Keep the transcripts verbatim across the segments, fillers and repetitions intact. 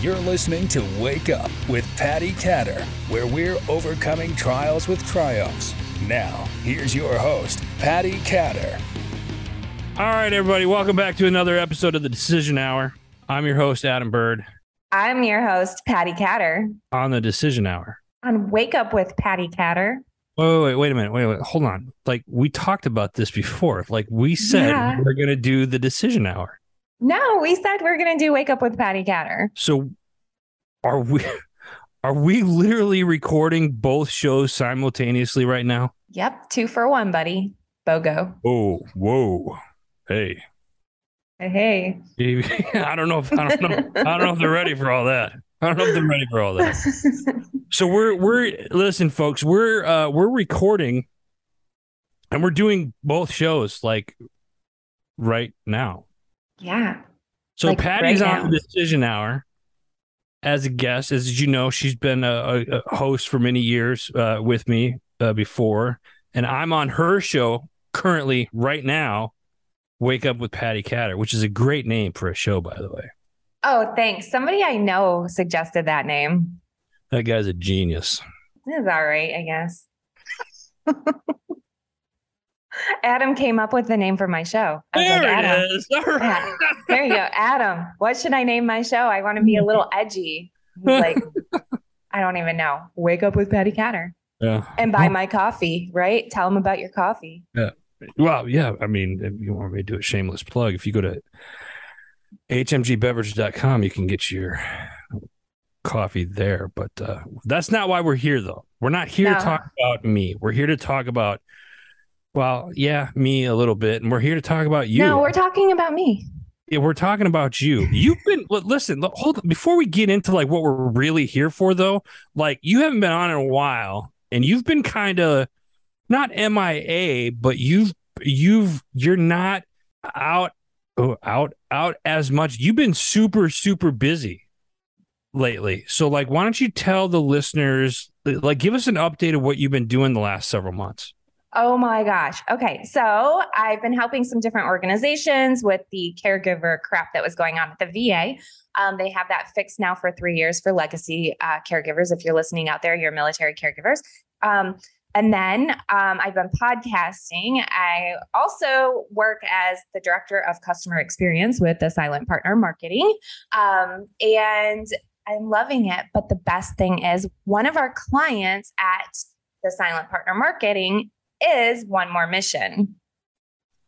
You're listening to Wake Up with Patty Catter, where we're overcoming trials with triumphs. Now, here's your host, Patty Catter. All right, everybody, welcome back to another episode of the Decision Hour. I'm your host, Adam Bird. I'm your host, Patty Catter. On the Decision Hour. On Wake Up with Patty Catter. Wait, wait, wait a minute. Wait, wait, hold on. Like, we talked about this before. Like, we said yeah. we're going to do the Decision Hour. No, we said we're going to do Wake Up with Patty Catter. So are we are we literally recording both shows simultaneously right now? Yep. Two for one, buddy. BOGO. Oh, whoa. Hey. Hey. I don't know if I don't know. I don't know if they're ready for all that. I don't know if they're ready for all that. So we're we're listen, folks, we're uh, we're recording and we're doing both shows like right now. Yeah. So like Patty's right on the Decision Hour as a guest. As you know, she's been a, a host for many years uh, with me uh, before, and I'm on her show currently right now, Wake Up with Patty Catter, which is a great name for a show, by the way. Oh, thanks. Somebody I know suggested that name. That guy's a genius. It's all right, I guess. Adam came up with the name for my show. I there like, Adam, it is. Right. Yeah, there you go. Adam, what should I name my show? I want to be a little edgy. He's like, I don't even know. Wake Up with Patty Catter. Yeah. And buy my coffee, right? Tell them about your coffee. Yeah. Well, yeah. I mean, if you want me to do a shameless plug, if you go to h m g beverage dot com, you can get your coffee there. But uh, that's not why we're here, though. We're not here no. to talk about me. We're here to talk about Well, yeah, me a little bit. And we're here to talk about you. No, we're talking about me. Yeah, we're talking about you. You've been, listen, hold on. Before we get into like what we're really here for, though, like you haven't been on in a while and you've been kind of not M I A, but you've, you've, you're not out, oh, out, out as much. You've been super, super busy lately. So like, why don't you tell the listeners, like give us an update of what you've been doing the last several months? Oh my gosh. Okay. So I've been helping some different organizations with the caregiver crap that was going on at the V A. Um, they have that fixed now for three years for legacy uh, caregivers. If you're listening out there, you're military caregivers. Um, and then um, I've been podcasting. I also work as the director of customer experience with the Silent Partner Marketing. Um, and I'm loving it. But the best thing is one of our clients at the Silent Partner Marketing is One More Mission.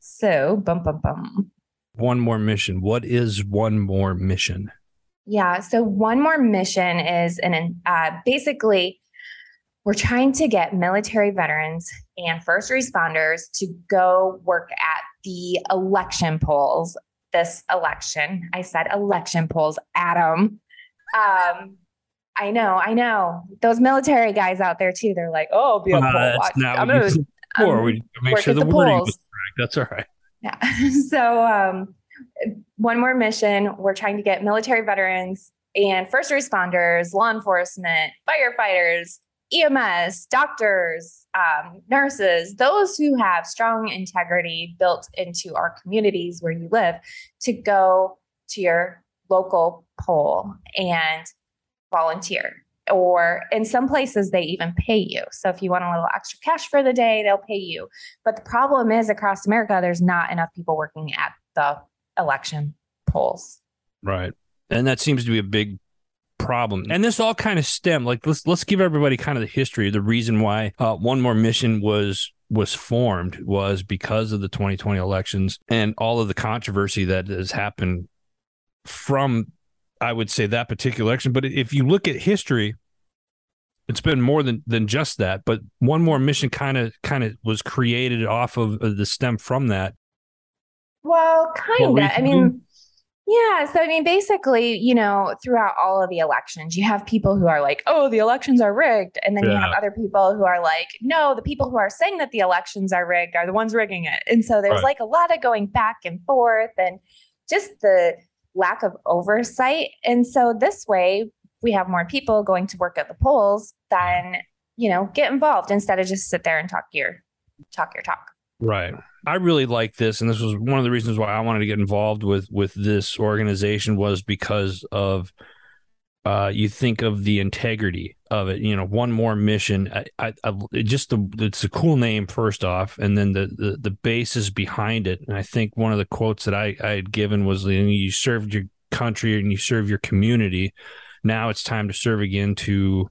So, bum, bum, bum. One More Mission. What is One More Mission? Yeah. So One More Mission is an, uh, basically we're trying to get military veterans and first responders to go work at the election polls this election. I said election polls, Adam. Um, I know. I know. Those military guys out there too. They're like, oh, I'll be a poll watch. Or we make sure the, the wording was correct. That's all right. Yeah. So um, One More Mission, we're trying to get military veterans and first responders, law enforcement, firefighters, E M S, doctors, um, nurses, those who have strong integrity built into our communities where you live to go to your local poll and volunteer. Or in some places, they even pay you. So if you want a little extra cash for the day, they'll pay you. But the problem is across America, there's not enough people working at the election polls. Right. And that seems to be a big problem. And this all kind of stemmed, like let's let's give everybody kind of the history. The reason why uh, One More Mission was was formed was because of the twenty twenty elections and all of the controversy that has happened from I would say that particular election, but if you look at history, it's been more than, than just that. But One More Mission kind of kind of was created off of the stem from that. Well, kind of. I mean, yeah. So, I mean, basically, you know, throughout all of the elections, you have people who are like, oh, the elections are rigged. And then yeah. you have other people who are like, no, the people who are saying that the elections are rigged are the ones rigging it. And so there's right. like a lot of going back and forth and just the lack of oversight. And so this way we have more people going to work at the polls than, you know, get involved instead of just sit there and talk your talk your talk. Right. I really like this. And this was one of the reasons why I wanted to get involved with, with this organization was because of uh, you think of the integrity of it. You know, One More Mission. I, I, I it just the, it's a cool name first off, and then the, the the basis behind it. And I think one of the quotes that I, I had given was, "You served your country and you serve your community. Now it's time to serve again to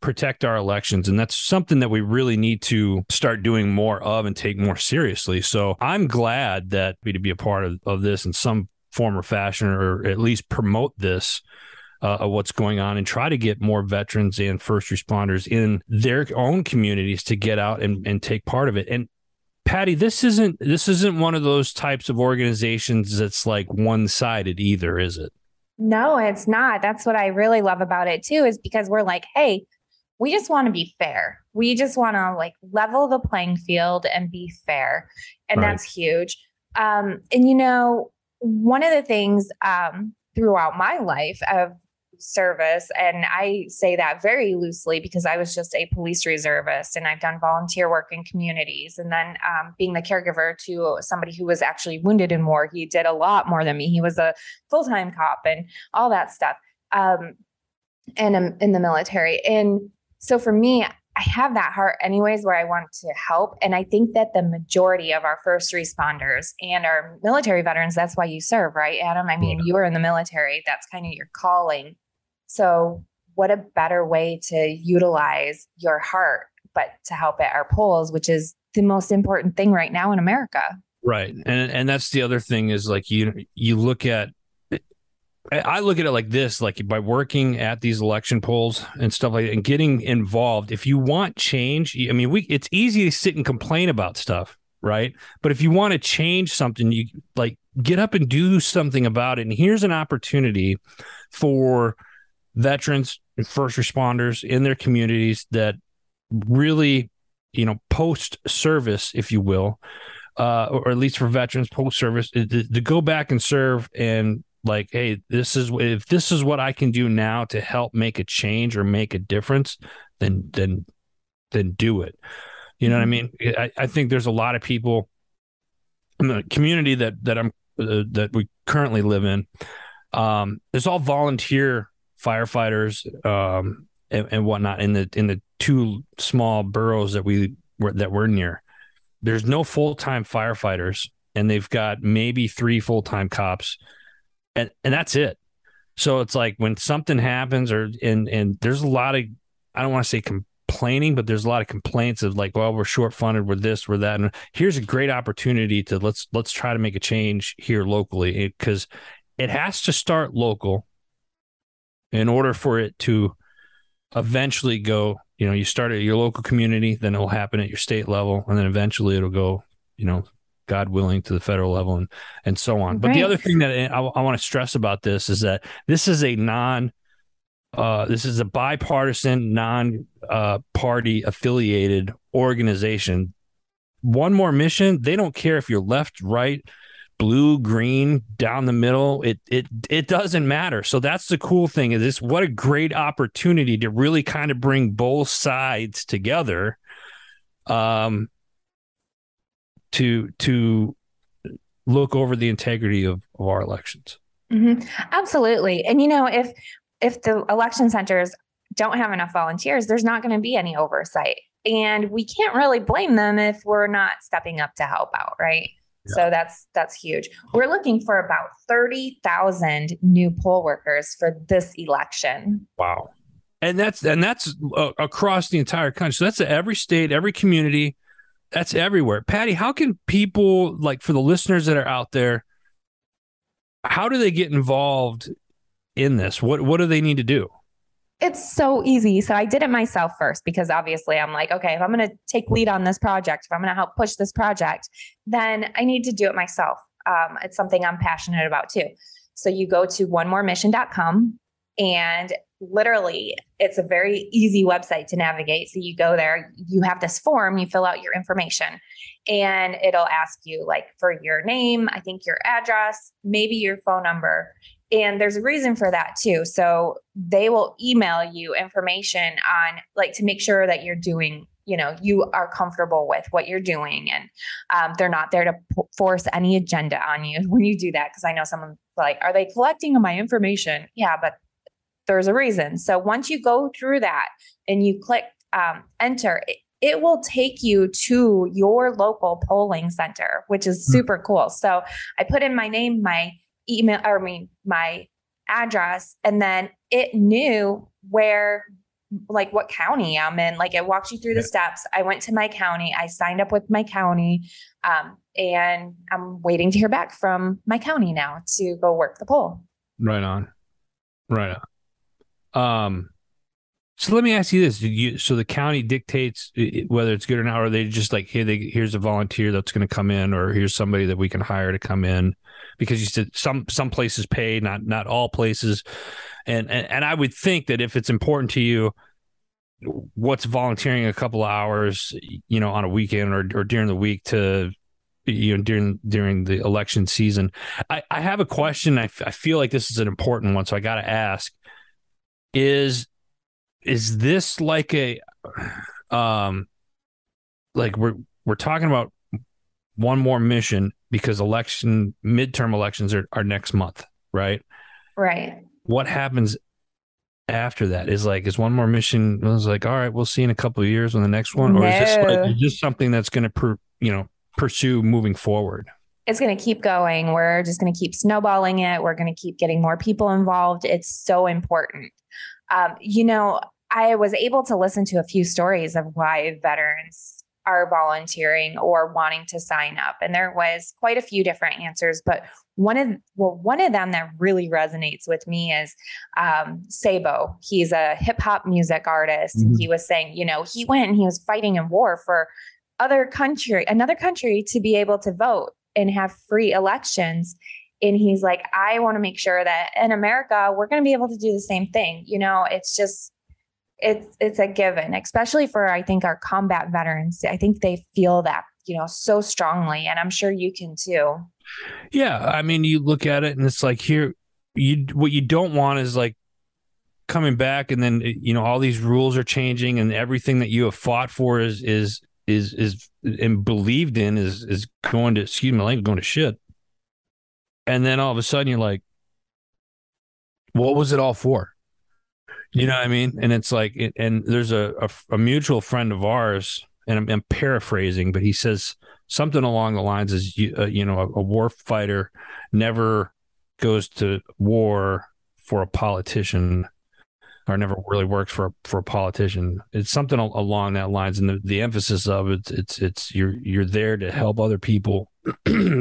protect our elections." And that's something that we really need to start doing more of and take more seriously. So I'm glad that we to be a part of, of this in some form or fashion, or at least promote this, uh, of what's going on, and try to get more veterans and first responders in their own communities to get out and, and take part of it. And Patty, this isn't, this isn't one of those types of organizations that's like one-sided either, is it? No, it's not. That's what I really love about it too, is because we're like, hey, we just want to be fair. We just want to like level the playing field and be fair. And right. That's huge. Um, and, you know, one of the things um, throughout my life of service, and I say that very loosely because I was just a police reservist and I've done volunteer work in communities. And then um, being the caregiver to somebody who was actually wounded in war, he did a lot more than me. He was a full-time cop and all that stuff. Um, and I'm in the military. And so for me, I have that heart anyways, where I want to help. And I think that the majority of our first responders and our military veterans, that's why you serve, right, Adam? I mean, you were in the military. That's kind of your calling. So what a better way to utilize your heart, but to help at our polls, which is the most important thing right now in America. Right. And and that's the other thing is like, you, you look at, I look at it like this, like by working at these election polls and stuff like that and getting involved, if you want change, I mean, we, it's easy to sit and complain about stuff, right? But if you want to change something, you like get up and do something about it. And here's an opportunity for veterans and first responders in their communities that really, you know, post service, if you will, uh, or at least for veterans post service, to, to go back and serve and like, hey, this is if this is what I can do now to help make a change or make a difference, then then then do it. You know what I mean? I, I think there's a lot of people in the community that that I'm uh, that we currently live in. Um, it's all volunteer firefighters um, and, and whatnot in the in the two small boroughs that we were that we're near. There's no full time firefighters, and they've got maybe three full time cops. And and that's it. So it's like when something happens or and and there's a lot of, I don't want to say complaining, but there's a lot of complaints of like, well, we're short funded, we're this, we're that. And here's a great opportunity to let's let's try to make a change here locally, because it, it has to start local in order for it to eventually go, you know, you start at your local community, then it'll happen at your state level. And then eventually it'll go, you know, God willing, to the federal level and, and so on. But right. The other thing that I, I want to stress about this is that this is a non, uh, this is a bipartisan, non uh, party affiliated organization. One More Mission, they don't care if you're left, right, blue, green, down the middle. It it it doesn't matter. So that's the cool thing. Is this what a great opportunity to really kind of bring both sides together. Um. to to look over the integrity of, of our elections. Mm-hmm. Absolutely. And, you know, if if the election centers don't have enough volunteers, there's not going to be any oversight. And we can't really blame them if we're not stepping up to help out, right? Yeah. So that's that's huge. We're looking for about thirty thousand new poll workers for this election. Wow. And that's, and that's uh, across the entire country. So that's every state, every community. That's everywhere. Patty, how can people, like for the listeners that are out there, how do they get involved in this? What what do they need to do? It's so easy. So I did it myself first, because obviously I'm like, okay, if I'm going to take lead on this project, if I'm going to help push this project, then I need to do it myself. Um, it's something I'm passionate about too. So you go to one more mission dot com, and literally, it's a very easy website to navigate. So you go there, you have this form, you fill out your information, and it'll ask you like for your name, I think your address, maybe your phone number. And there's a reason for that too. So they will email you information on like to make sure that you're doing, you know, you are comfortable with what you're doing, and um, they're not there to p- force any agenda on you when you do that. Because I know someone's like, are they collecting my information? Yeah, but there's a reason. So once you go through that and you click um, enter, it, it will take you to your local polling center, which is super cool. So I put in my name, my email, or I mean, my address, and then it knew where, like what county I'm in. Like it walks you through the steps. I went to my county, I signed up with my county, um, and I'm waiting to hear back from my county now to go work the poll. Right on. Right on. Um, So let me ask you this. You, so the county dictates whether it's good or not, or they just like, hey, they, here's a volunteer that's going to come in, or here's somebody that we can hire to come in, because you said some, some places pay, not, not all places. And, and, and I would think that if it's important to you, what's volunteering a couple of hours, you know, on a weekend or, or during the week to, you know, during, during the election season. I, I have a question. I, f- I feel like this is an important one. So I got to ask is, Is this like a, um, like we're, we're talking about one more mission because election midterm elections are, are next month, right? Right. What happens after that is like, is one more mission I was like, all right, we'll see in a couple of years on the next one. Or no. is this like, is this something that's going to, per, you know, pursue moving forward? It's going to keep going. We're just going to keep snowballing it. We're going to keep getting more people involved. It's so important. Um, you know, I was able to listen to a few stories of why veterans are volunteering or wanting to sign up. And there was quite a few different answers, but one of, well, one of them that really resonates with me is, um, Sabo. He's a hip hop music artist. Mm-hmm. He was saying, you know, he went and he was fighting in war for other country, another country to be able to vote and have free elections. And he's like, I want to make sure that in America, we're going to be able to do the same thing. You know, it's just, it's, it's a given, especially for, I think, our combat veterans. I think they feel that, you know, so strongly, and I'm sure you can too. Yeah. I mean, you look at it and it's like here, you, what you don't want is like coming back and then, you know, all these rules are changing and everything that you have fought for is, is, is, is, and believed in is, is going to, excuse my language, going to shit. And then all of a sudden you're like, what was it all for? You know what I mean? And it's like, it, and there's a, a, a mutual friend of ours, and I'm, I'm paraphrasing, but he says something along the lines is, you, uh, you know, a, a war fighter never goes to war for a politician, or never really works for, for a politician. It's something along that lines. And the, the emphasis of it, it's, it's, you're, you're there to help other people,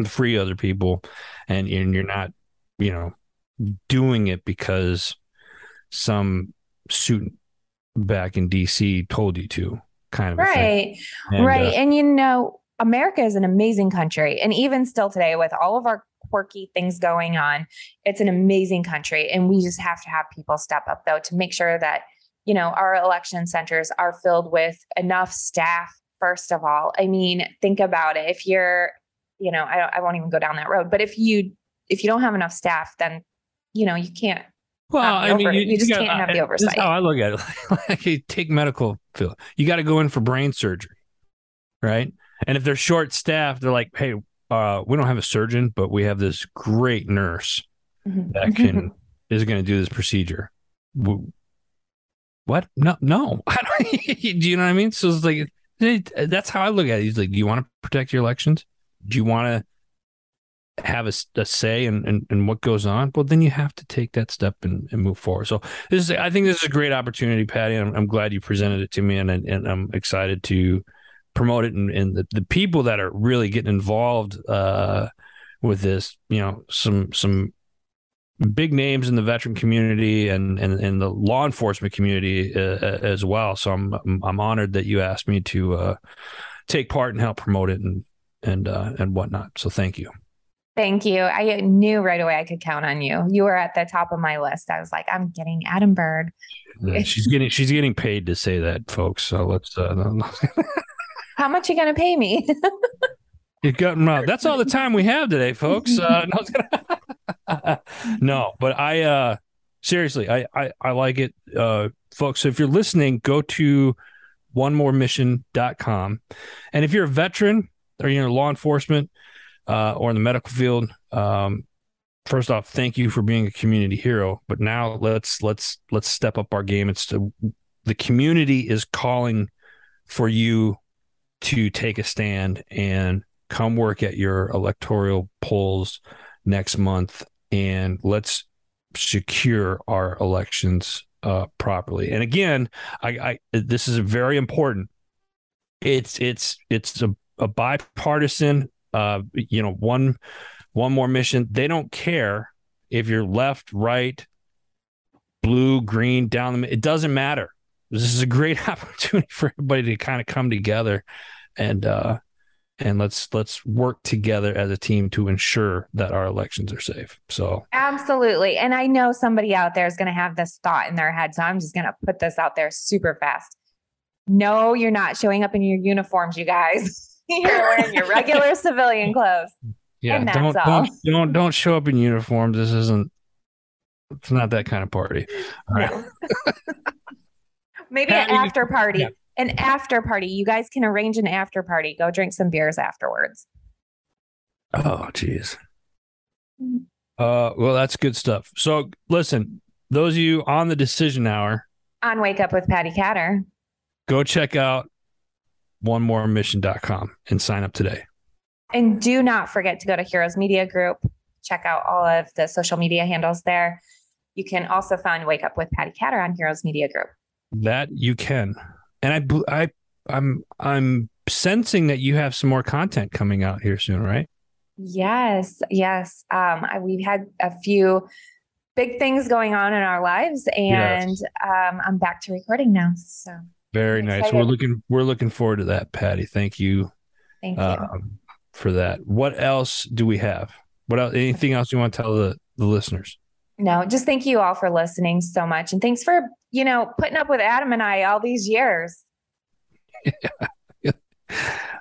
free other people, and, and you're not, you know, doing it because some suit back in D C told you to, kind of. Right. And, right. Uh, and, you know, America is an amazing country. And even still today, with all of our quirky things going on, it's an amazing country. And we just have to have people step up, though, to make sure that, you know, our election centers are filled with enough staff. First of all, I mean, think about it. If you're, you know, I don't, I won't even go down that road, but if you, if you don't have enough staff, then, you know, you can't, well, I mean, you, you just you gotta, can't have I, the oversight. That's how I look at it. Like, like take medical field. You got to go in for brain surgery. Right. And if they're short staffed, they're like, hey, uh, we don't have a surgeon, but we have this great nurse mm-hmm. that can, is going to do this procedure. What? No, no. do you know what I mean? So it's like, that's how I look at it. He's like, do you want to protect your elections? Do you want to have a, a say in, in, in what goes on? Well, then you have to take that step and, and move forward. So this is, I think this is a great opportunity, Patty. I'm, I'm glad you presented it to me, and, and I'm excited to promote it. And, and the, the people that are really getting involved uh, with this, you know, some some big names in the veteran community and, and, and the law enforcement community uh, as well. So I'm, I'm I'm honored that you asked me to uh, take part and help promote it and and uh, and whatnot. So thank you. Thank you. I knew right away I could count on you. You were at the top of my list. I was like, I'm getting Adam Bird. Yeah, she's getting she's getting paid to say that, folks. So let's. Uh, How much are you gonna pay me? You've gotten uh, that's all the time we have today, folks. Uh, no, gonna... No, but I uh, seriously, I, I, I like it, uh, folks. So if you're listening, go to one more mission dot com. And if you're a veteran or you're in law enforcement uh, or in the medical field, um, first off, thank you for being a community hero. But now let's let's let's step up our game. It's to, the community is calling for you to take a stand and come work at your electoral polls next month, and let's secure our elections uh, properly. And again, I, I this is very important. It's it's it's a, a bipartisan. Uh, you know, one one more mission. They don't care if you're left, right, blue, green, down the. It doesn't matter. This is a great opportunity for everybody to kind of come together, and uh, and let's let's work together as a team to ensure that our elections are safe. So absolutely, and I know somebody out there is going to have this thought in their head, so I'm just going to put this out there super fast. No, you're not showing up in your uniforms, you guys. You're wearing your regular civilian clothes. Yeah, and that's don't, all. don't don't don't show up in uniforms. This isn't. It's not that kind of party. All right. Maybe an after party, yeah. an after party. You guys can arrange an after party. Go drink some beers afterwards. Oh, geez. Uh, well, that's good stuff. So listen, those of you on the Decision Hour on Wake Up with Patty Catter, go check out one more mission dot com and sign up today. And do not forget to go to Heroes Media Group. Check out all of the social media handles there. You can also find Wake Up with Patty Catter on Heroes Media Group. That you can, and I, I, I'm, I'm sensing that you have some more content coming out here soon, right? Yes, yes. Um, I, we've had a few big things going on in our lives, and yes. um, I'm back to recording now. So very nice. We're looking, we're looking forward to that, Patty. Thank you, thank you uh, for that. What else do we have? What else? Anything else you want to tell the, the listeners? No, just thank you all for listening so much. And thanks for, you know, putting up with Adam and I all these years. Yeah.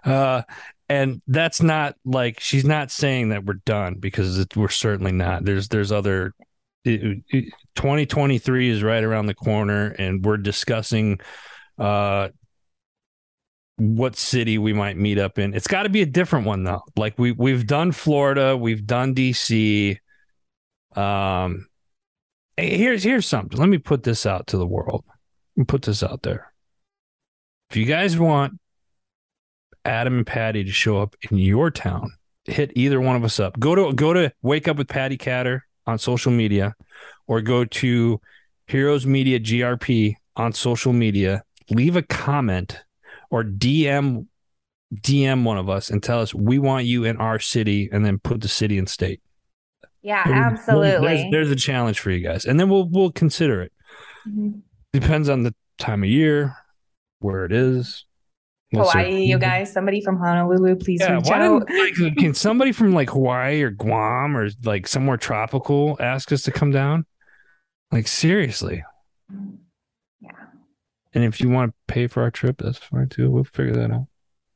Uh, and that's not like, she's not saying that we're done, because it, we're certainly not. There's, there's other, it, it, twenty twenty-three is right around the corner, and we're discussing uh, what city we might meet up in. It's gotta be a different one though. Like we we've done Florida, we've done D C. Um, Here's here's something. Let me put this out to the world. Let me put this out there. If you guys want Adam and Patty to show up in your town, hit either one of us up. Go to go to Wake Up with Patty Catter on social media, or go to Heroes Media G R P on social media. Leave a comment or D M D M one of us and tell us we want you in our city, and then put the city and state. Yeah, absolutely. There's, there's a challenge for you guys, and then we'll we'll consider it. Mm-hmm. Depends on the time of year, where it is. We'll Hawaii, see. You guys. Somebody from Honolulu, please yeah, reach out. Like, can somebody from like Hawaii or Guam or like somewhere tropical ask us to come down? Like seriously. Yeah. And if you want to pay for our trip, that's fine too. We'll figure that out.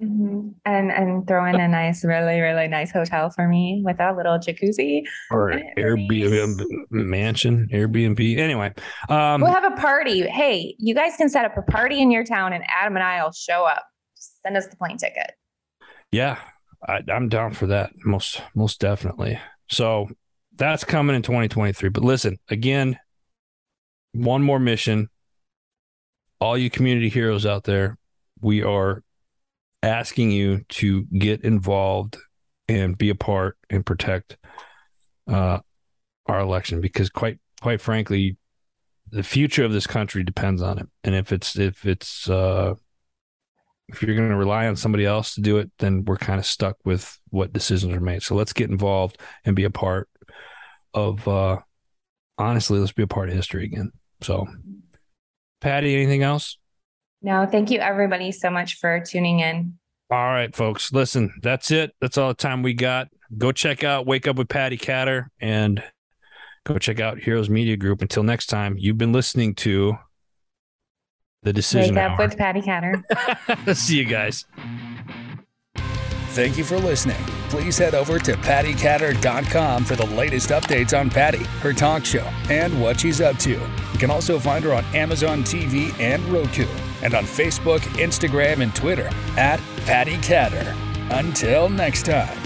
Mm-hmm. And and throw in a nice, really, really nice hotel for me with a little jacuzzi or an Airbnb mansion, Airbnb. Anyway, um, we'll have a party. Hey, you guys can set up a party in your town, and Adam and I will show up. Just send us the plane ticket. Yeah, I, I'm down for that. Most most definitely. So that's coming in twenty twenty-three. But listen, again, one more mission. All you community heroes out there, we are asking you to get involved and be a part and protect uh, our election, because quite quite frankly, the future of this country depends on it. And if it's if it's uh, if you're going to rely on somebody else to do it, then we're kind of stuck with what decisions are made. So let's get involved and be a part of. Uh, honestly, let's be a part of history again. So, Patty, anything else? No, thank you, everybody, so much for tuning in. All right, folks. Listen, that's it. That's all the time we got. Go check out Wake Up with Patty Catter, and go check out Heroes Media Group. Until next time, you've been listening to The Decision Hour. Wake Up with Patty Catter. See you guys. Thank you for listening. Please head over to patty catter dot com for the latest updates on Patty, her talk show, and what she's up to. You can also find her on Amazon T V and Roku, and on Facebook, Instagram, and Twitter at Patty Catter. Until next time.